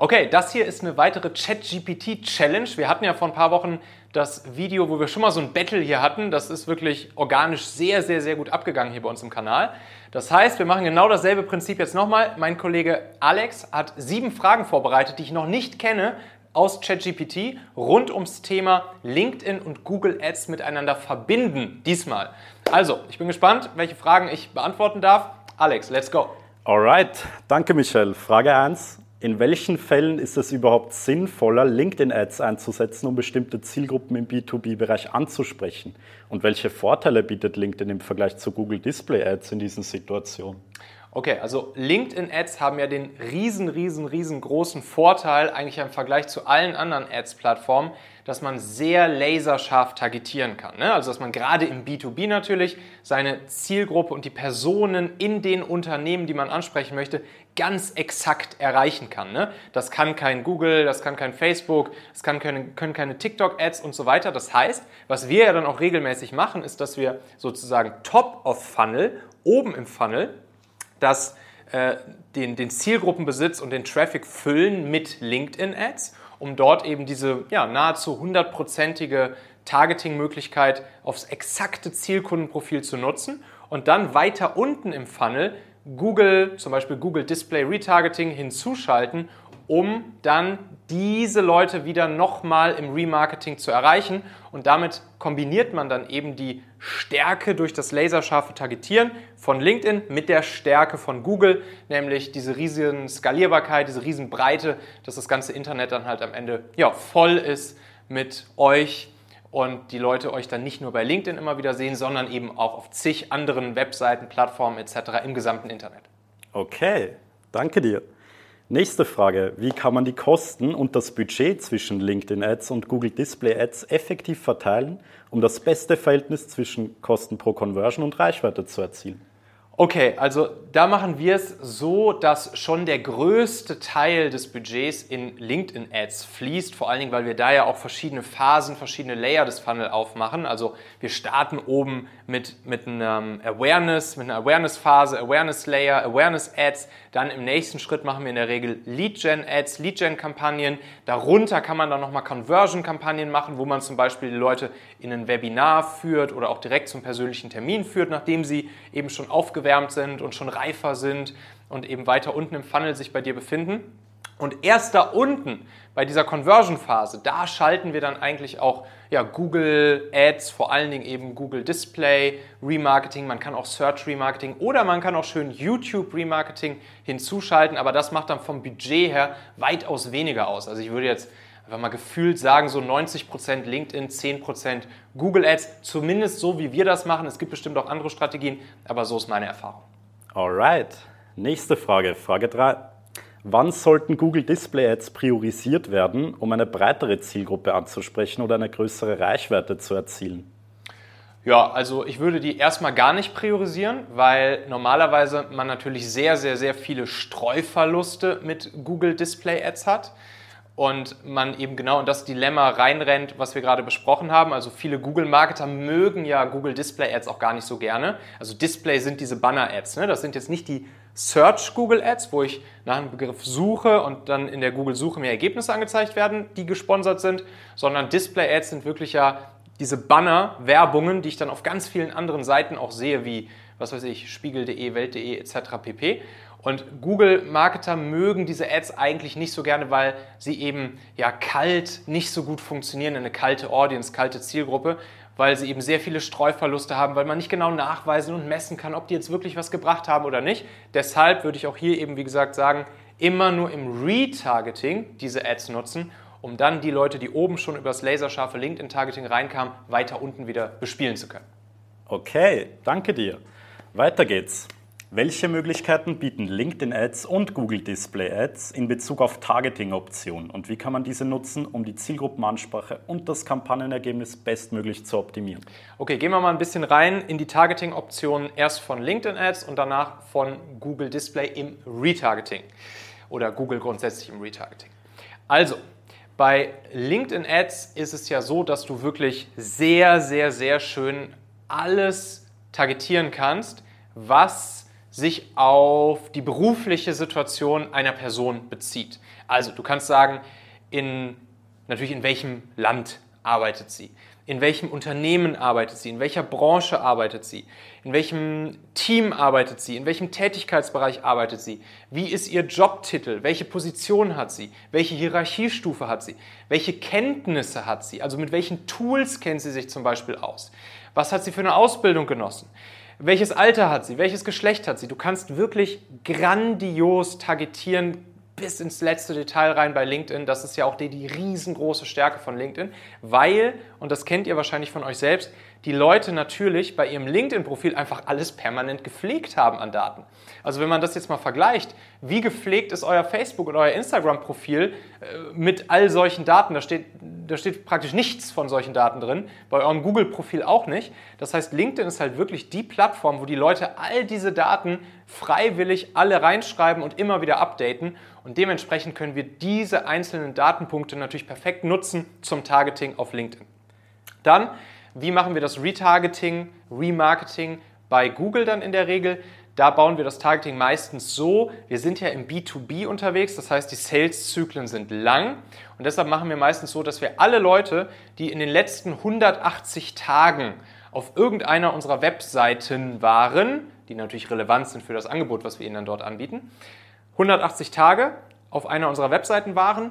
Okay, das hier ist eine weitere ChatGPT-Challenge. Wir hatten ja vor ein paar Wochen das Video, wo wir schon mal so ein Battle hier hatten. Das ist wirklich organisch sehr, sehr, sehr gut abgegangen hier bei uns im Kanal. Das heißt, wir machen genau dasselbe Prinzip jetzt nochmal. Mein Kollege Alex hat 7 Fragen vorbereitet, die ich noch nicht kenne, aus ChatGPT rund ums Thema LinkedIn und Google Ads miteinander verbinden diesmal. Also, ich bin gespannt, welche Fragen ich beantworten darf. Alex, let's go. Alright, danke Michael. Frage 1. In welchen Fällen ist es überhaupt sinnvoller, LinkedIn-Ads einzusetzen, um bestimmte Zielgruppen im B2B-Bereich anzusprechen? Und welche Vorteile bietet LinkedIn im Vergleich zu Google Display Ads in diesen Situationen? Okay, also LinkedIn-Ads haben ja den riesengroßen Vorteil eigentlich im Vergleich zu allen anderen Ads-Plattformen, dass man sehr laserscharf targetieren kann. Ne? Also dass man gerade im B2B natürlich seine Zielgruppe und die Personen in den Unternehmen, die man ansprechen möchte, ganz exakt erreichen kann. Ne? Das kann kein Google, das kann kein Facebook, das können keine TikTok-Ads und so weiter. Das heißt, was wir ja dann auch regelmäßig machen, ist, dass wir sozusagen top of Funnel, oben im Funnel, das den Zielgruppenbesitz und den Traffic füllen mit LinkedIn-Ads, um dort eben diese nahezu 100%ige Targeting-Möglichkeit aufs exakte Zielkundenprofil zu nutzen und dann weiter unten im Funnel Google, zum Beispiel Google Display Retargeting hinzuschalten, um dann diese Leute wieder nochmal im Remarketing zu erreichen. Und damit kombiniert man dann eben die Stärke durch das laserscharfe Targetieren von LinkedIn mit der Stärke von Google, nämlich diese riesen Skalierbarkeit, diese riesen Breite, dass das ganze Internet dann halt am Ende voll ist mit euch und die Leute euch dann nicht nur bei LinkedIn immer wieder sehen, sondern eben auch auf zig anderen Webseiten, Plattformen etc. im gesamten Internet. Okay, danke dir. Nächste Frage. Wie kann man die Kosten und das Budget zwischen LinkedIn-Ads und Google Display-Ads effektiv verteilen, um das beste Verhältnis zwischen Kosten pro Conversion und Reichweite zu erzielen? Okay, also da machen wir es so, dass schon der größte Teil des Budgets in LinkedIn-Ads fließt, vor allen Dingen, weil wir da ja auch verschiedene Phasen, verschiedene Layer des Funnel aufmachen. Also wir starten oben mit einer Awareness-Phase, Awareness-Layer, Awareness-Ads. Dann im nächsten Schritt machen wir in der Regel Lead-Gen-Ads, Lead-Gen-Kampagnen. Darunter kann man dann nochmal Conversion-Kampagnen machen, wo man zum Beispiel die Leute in ein Webinar führt oder auch direkt zum persönlichen Termin führt, nachdem sie eben schon aufgewärmt sind und schon reifer sind und eben weiter unten im Funnel sich bei dir befinden. Und erst da unten, bei dieser Conversion-Phase, da schalten wir dann eigentlich auch Google Ads, vor allen Dingen eben Google Display, Remarketing, man kann auch Search Remarketing oder man kann auch schön YouTube Remarketing hinzuschalten, aber das macht dann vom Budget her weitaus weniger aus. Also ich würde jetzt einfach mal gefühlt sagen, so 90% LinkedIn, 10% Google Ads, zumindest so wie wir das machen. Es gibt bestimmt auch andere Strategien, aber so ist meine Erfahrung. Alright, nächste Frage, Frage 3. Wann sollten Google Display Ads priorisiert werden, um eine breitere Zielgruppe anzusprechen oder eine größere Reichweite zu erzielen? Ja, also ich würde die erstmal gar nicht priorisieren, weil normalerweise man natürlich sehr viele Streuverluste mit Google Display Ads hat und man eben genau in das Dilemma reinrennt, was wir gerade besprochen haben. Also viele Google-Marketer mögen ja Google Display Ads auch gar nicht so gerne. Also Display sind diese Banner-Ads, ne? Das sind jetzt nicht die Search Google Ads, wo ich nach einem Begriff suche und dann in der Google-Suche mir Ergebnisse angezeigt werden, die gesponsert sind, sondern Display Ads sind wirklich ja diese Banner-Werbungen, die ich dann auf ganz vielen anderen Seiten auch sehe, wie, was weiß ich, spiegel.de, welt.de etc. pp. Und Google-Marketer mögen diese Ads eigentlich nicht so gerne, weil sie eben kalt nicht so gut funktionieren, eine kalte Audience, kalte Zielgruppe, weil sie eben sehr viele Streuverluste haben, weil man nicht genau nachweisen und messen kann, ob die jetzt wirklich was gebracht haben oder nicht. Deshalb würde ich auch hier eben, wie gesagt, sagen, immer nur im Retargeting diese Ads nutzen, um dann die Leute, die oben schon über das laserscharfe LinkedIn-Targeting reinkamen, weiter unten wieder bespielen zu können. Okay, danke dir. Weiter geht's. Welche Möglichkeiten bieten LinkedIn-Ads und Google Display-Ads in Bezug auf Targeting-Optionen und wie kann man diese nutzen, um die Zielgruppenansprache und das Kampagnenergebnis bestmöglich zu optimieren? Okay, gehen wir mal ein bisschen rein in die Targeting-Optionen erst von LinkedIn-Ads und danach von Google Display im Retargeting oder Google grundsätzlich im Retargeting. Also, bei LinkedIn-Ads ist es ja so, dass du wirklich sehr schön alles targetieren kannst, was sich auf die berufliche Situation einer Person bezieht. Also du kannst sagen, in welchem Land arbeitet sie, in welchem Unternehmen arbeitet sie, in welcher Branche arbeitet sie, in welchem Team arbeitet sie, in welchem Tätigkeitsbereich arbeitet sie, wie ist ihr Jobtitel, welche Position hat sie, welche Hierarchiestufe hat sie, welche Kenntnisse hat sie, also mit welchen Tools kennt sie sich zum Beispiel aus, was hat sie für eine Ausbildung genossen, welches Alter hat sie, welches Geschlecht hat sie. Du kannst wirklich grandios targetieren, bis ins letzte Detail rein bei LinkedIn. Das ist ja auch die riesengroße Stärke von LinkedIn, weil, und das kennt ihr wahrscheinlich von euch selbst, die Leute natürlich bei ihrem LinkedIn-Profil einfach alles permanent gepflegt haben an Daten. Also wenn man das jetzt mal vergleicht, wie gepflegt ist euer Facebook- und euer Instagram-Profil mit all solchen Daten? Da steht praktisch nichts von solchen Daten drin, bei eurem Google-Profil auch nicht. Das heißt, LinkedIn ist halt wirklich die Plattform, wo die Leute all diese Daten freiwillig alle reinschreiben und immer wieder updaten. Und dementsprechend können wir diese einzelnen Datenpunkte natürlich perfekt nutzen zum Targeting auf LinkedIn. Dann, wie machen wir das Retargeting, Remarketing bei Google dann in der Regel? Da bauen wir das Targeting meistens so, wir sind ja im B2B unterwegs, das heißt, die Sales-Zyklen sind lang und deshalb machen wir meistens so, dass wir alle Leute, die in den letzten 180 Tagen auf irgendeiner unserer Webseiten waren, die natürlich relevant sind für das Angebot, was wir ihnen dann dort anbieten, 180 Tage auf einer unserer Webseiten waren.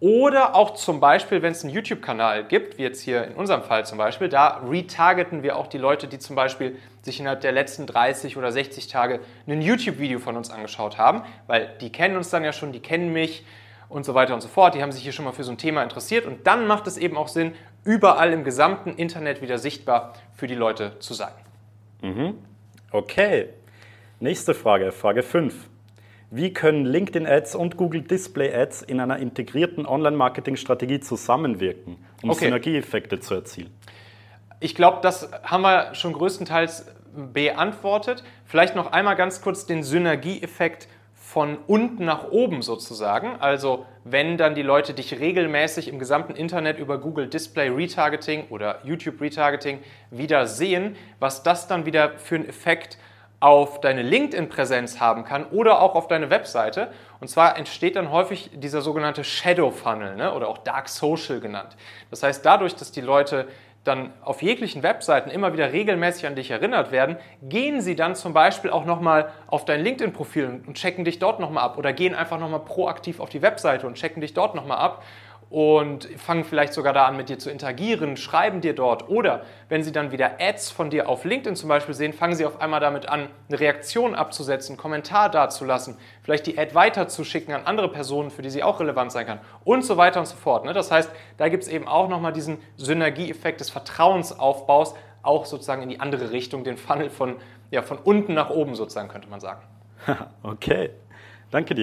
Oder auch zum Beispiel, wenn es einen YouTube-Kanal gibt, wie jetzt hier in unserem Fall zum Beispiel, da retargeten wir auch die Leute, die zum Beispiel sich innerhalb der letzten 30 oder 60 Tage ein YouTube-Video von uns angeschaut haben, weil die kennen uns dann ja schon, die kennen mich und so weiter und so fort, die haben sich hier schon mal für so ein Thema interessiert und dann macht es eben auch Sinn, überall im gesamten Internet wieder sichtbar für die Leute zu sein. Mhm. Okay, nächste Frage, Frage 5. Wie können LinkedIn-Ads und Google Display-Ads in einer integrierten Online-Marketing-Strategie zusammenwirken, um Synergieeffekte zu erzielen? Ich glaube, das haben wir schon größtenteils beantwortet. Vielleicht noch einmal ganz kurz den Synergieeffekt von unten nach oben sozusagen. Also wenn dann die Leute dich regelmäßig im gesamten Internet über Google Display Retargeting oder YouTube Retargeting wieder sehen, was das dann wieder für einen Effekt auf deine LinkedIn-Präsenz haben kann oder auch auf deine Webseite. Und zwar entsteht dann häufig dieser sogenannte Shadow-Funnel, oder auch Dark Social genannt. Das heißt, dadurch, dass die Leute dann auf jeglichen Webseiten immer wieder regelmäßig an dich erinnert werden, gehen sie dann zum Beispiel auch nochmal auf dein LinkedIn-Profil und checken dich dort nochmal ab oder gehen einfach nochmal proaktiv auf die Webseite und checken dich dort nochmal ab und fangen vielleicht sogar da an, mit dir zu interagieren, schreiben dir dort. Oder wenn sie dann wieder Ads von dir auf LinkedIn zum Beispiel sehen, fangen sie auf einmal damit an, eine Reaktion abzusetzen, einen Kommentar dazulassen, vielleicht die Ad weiterzuschicken an andere Personen, für die sie auch relevant sein kann und so weiter und so fort. Das heißt, da gibt es eben auch nochmal diesen Synergieeffekt des Vertrauensaufbaus, auch sozusagen in die andere Richtung, den Funnel von unten nach oben sozusagen, könnte man sagen. Okay, danke dir.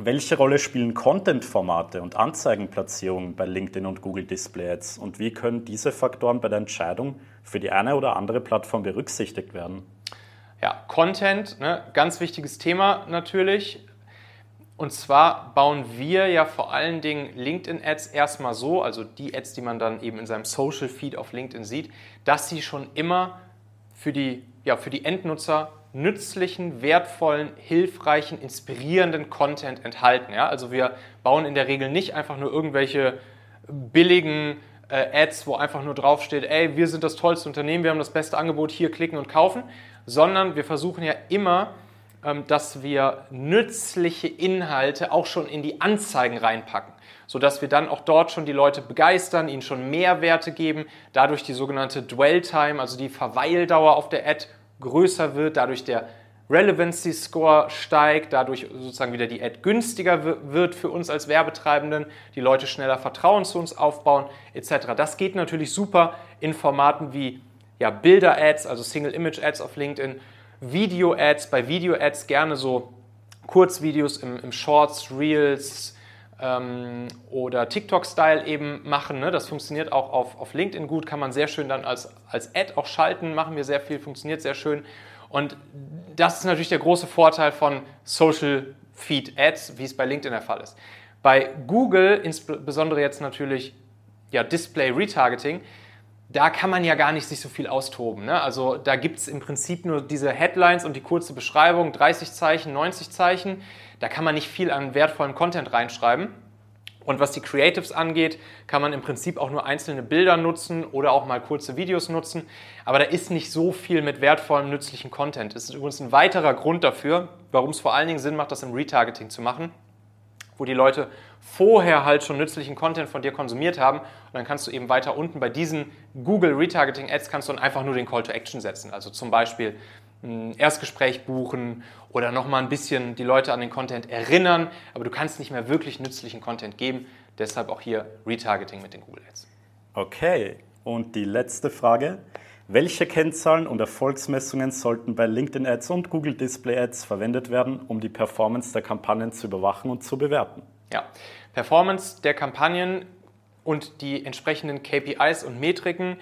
Welche Rolle spielen Content-Formate und Anzeigenplatzierungen bei LinkedIn und Google Display Ads und wie können diese Faktoren bei der Entscheidung für die eine oder andere Plattform berücksichtigt werden? Ja, Content, ganz wichtiges Thema natürlich. Und zwar bauen wir ja vor allen Dingen LinkedIn-Ads erstmal so, also die Ads, die man dann eben in seinem Social-Feed auf LinkedIn sieht, dass sie schon immer für die Endnutzer nützlichen, wertvollen, hilfreichen, inspirierenden Content enthalten. Ja? Also wir bauen in der Regel nicht einfach nur irgendwelche billigen Ads, wo einfach nur draufsteht, ey, wir sind das tollste Unternehmen, wir haben das beste Angebot, hier klicken und kaufen, sondern wir versuchen ja immer, dass wir nützliche Inhalte auch schon in die Anzeigen reinpacken, sodass wir dann auch dort schon die Leute begeistern, ihnen schon Mehrwerte geben, dadurch die sogenannte Dwell-Time, also die Verweildauer auf der Ad größer wird, dadurch der Relevancy-Score steigt, dadurch sozusagen wieder die Ad günstiger wird für uns als Werbetreibenden, die Leute schneller Vertrauen zu uns aufbauen etc. Das geht natürlich super in Formaten wie ja, Bilder-Ads, also Single-Image-Ads auf LinkedIn, Video-Ads, bei Video-Ads gerne so Kurzvideos im Shorts, Reels oder TikTok-Style eben machen. Ne? Das funktioniert auch auf LinkedIn gut, kann man sehr schön dann als Ad auch schalten, machen wir sehr viel, funktioniert sehr schön. Und das ist natürlich der große Vorteil von Social Feed Ads, wie es bei LinkedIn der Fall ist. Bei Google, insbesondere jetzt natürlich ja, Display Retargeting, da kann man ja gar nicht sich so viel austoben. Ne? Also da gibt es im Prinzip nur diese Headlines und die kurze Beschreibung, 30 Zeichen, 90 Zeichen. Da kann man nicht viel an wertvollem Content reinschreiben. Und was die Creatives angeht, kann man im Prinzip auch nur einzelne Bilder nutzen oder auch mal kurze Videos nutzen. Aber da ist nicht so viel mit wertvollem, nützlichem Content. Das ist übrigens ein weiterer Grund dafür, warum es vor allen Dingen Sinn macht, das im Retargeting zu machen, wo die Leute vorher halt schon nützlichen Content von dir konsumiert haben. Und dann kannst du eben weiter unten bei diesen Google Retargeting Ads kannst du dann einfach nur den Call to Action setzen. Also zum Beispiel ein Erstgespräch buchen oder nochmal ein bisschen die Leute an den Content erinnern. Aber du kannst nicht mehr wirklich nützlichen Content geben. Deshalb auch hier Retargeting mit den Google Ads. Okay, und die letzte Frage. Welche Kennzahlen und Erfolgsmessungen sollten bei LinkedIn Ads und Google Display Ads verwendet werden, um die Performance der Kampagnen zu überwachen und zu bewerten? Ja, Performance der Kampagnen und die entsprechenden KPIs und Metriken,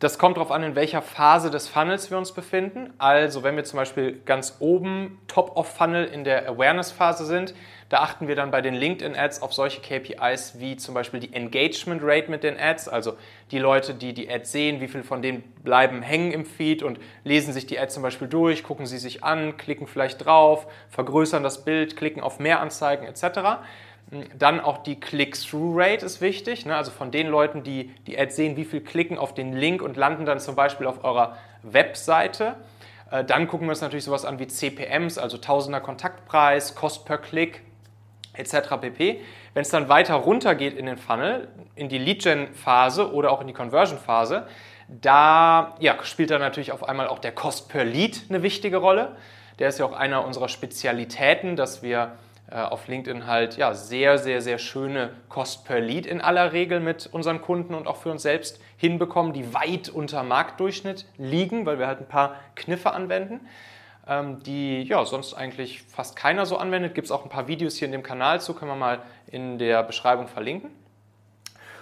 das kommt darauf an, in welcher Phase des Funnels wir uns befinden. Also wenn wir zum Beispiel ganz oben Top-of-Funnel in der Awareness-Phase sind, da achten wir dann bei den LinkedIn-Ads auf solche KPIs wie zum Beispiel die Engagement-Rate mit den Ads, also die Leute, die die Ads sehen, wie viele von denen bleiben hängen im Feed und lesen sich die Ads zum Beispiel durch, gucken sie sich an, klicken vielleicht drauf, vergrößern das Bild, klicken auf mehr Anzeigen etc. Dann auch die Click-Through-Rate ist wichtig, ne? Also von den Leuten, die die Ads sehen, wie viel klicken auf den Link und landen dann zum Beispiel auf eurer Webseite. Dann gucken wir uns natürlich sowas an wie CPMs, also Tausender Kontaktpreis, Cost per Klick etc. pp. Wenn es dann weiter runter geht in den Funnel, in die Lead-Gen-Phase oder auch in die Conversion-Phase, da ja, spielt dann natürlich auf einmal auch der Cost per Lead eine wichtige Rolle. Der ist ja auch einer unserer Spezialitäten, dass wir auf LinkedIn halt ja, sehr, sehr, sehr schöne Cost per Lead in aller Regel mit unseren Kunden und auch für uns selbst hinbekommen, die weit unter Marktdurchschnitt liegen, weil wir halt ein paar Kniffe anwenden, die ja, sonst eigentlich fast keiner so anwendet. Gibt es auch ein paar Videos hier in dem Kanal zu, können wir mal in der Beschreibung verlinken.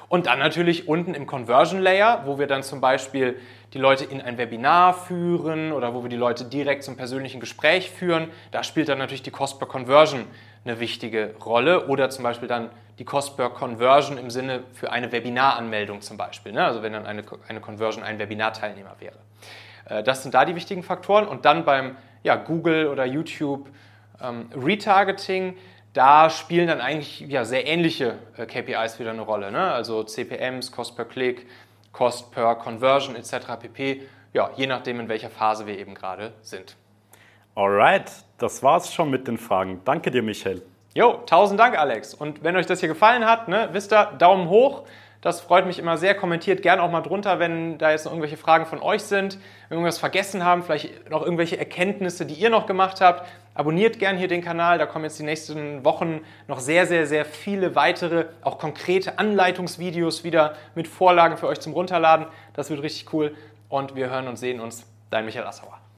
Und dann natürlich unten im Conversion Layer, wo wir dann zum Beispiel die Leute in ein Webinar führen oder wo wir die Leute direkt zum persönlichen Gespräch führen. Da spielt dann natürlich die Cost per Conversion eine wichtige Rolle oder zum Beispiel dann die Cost per Conversion im Sinne für eine Webinaranmeldung zum Beispiel. Ne? Also wenn dann eine Conversion ein Webinarteilnehmer wäre. Das sind da die wichtigen Faktoren. Und dann beim ja, Google oder YouTube Retargeting, da spielen dann eigentlich ja, sehr ähnliche KPIs wieder eine Rolle. Ne? Also CPMs, Cost per Klick, Cost per Conversion etc. pp. Ja, je nachdem, in welcher Phase wir eben gerade sind. Alright, das war's schon mit den Fragen. Danke dir, Michael. Jo, 1000 Dank, Alex. Und wenn euch das hier gefallen hat, ne, wisst ihr, Daumen hoch. Das freut mich immer sehr. Kommentiert gerne auch mal drunter, wenn da jetzt noch irgendwelche Fragen von euch sind, irgendwas vergessen haben, vielleicht noch irgendwelche Erkenntnisse, die ihr noch gemacht habt. Abonniert gerne hier den Kanal. Da kommen jetzt die nächsten Wochen noch sehr, sehr, sehr viele weitere, auch konkrete Anleitungsvideos wieder mit Vorlagen für euch zum Runterladen. Das wird richtig cool. Und wir hören und sehen uns. Dein Michael Assauer.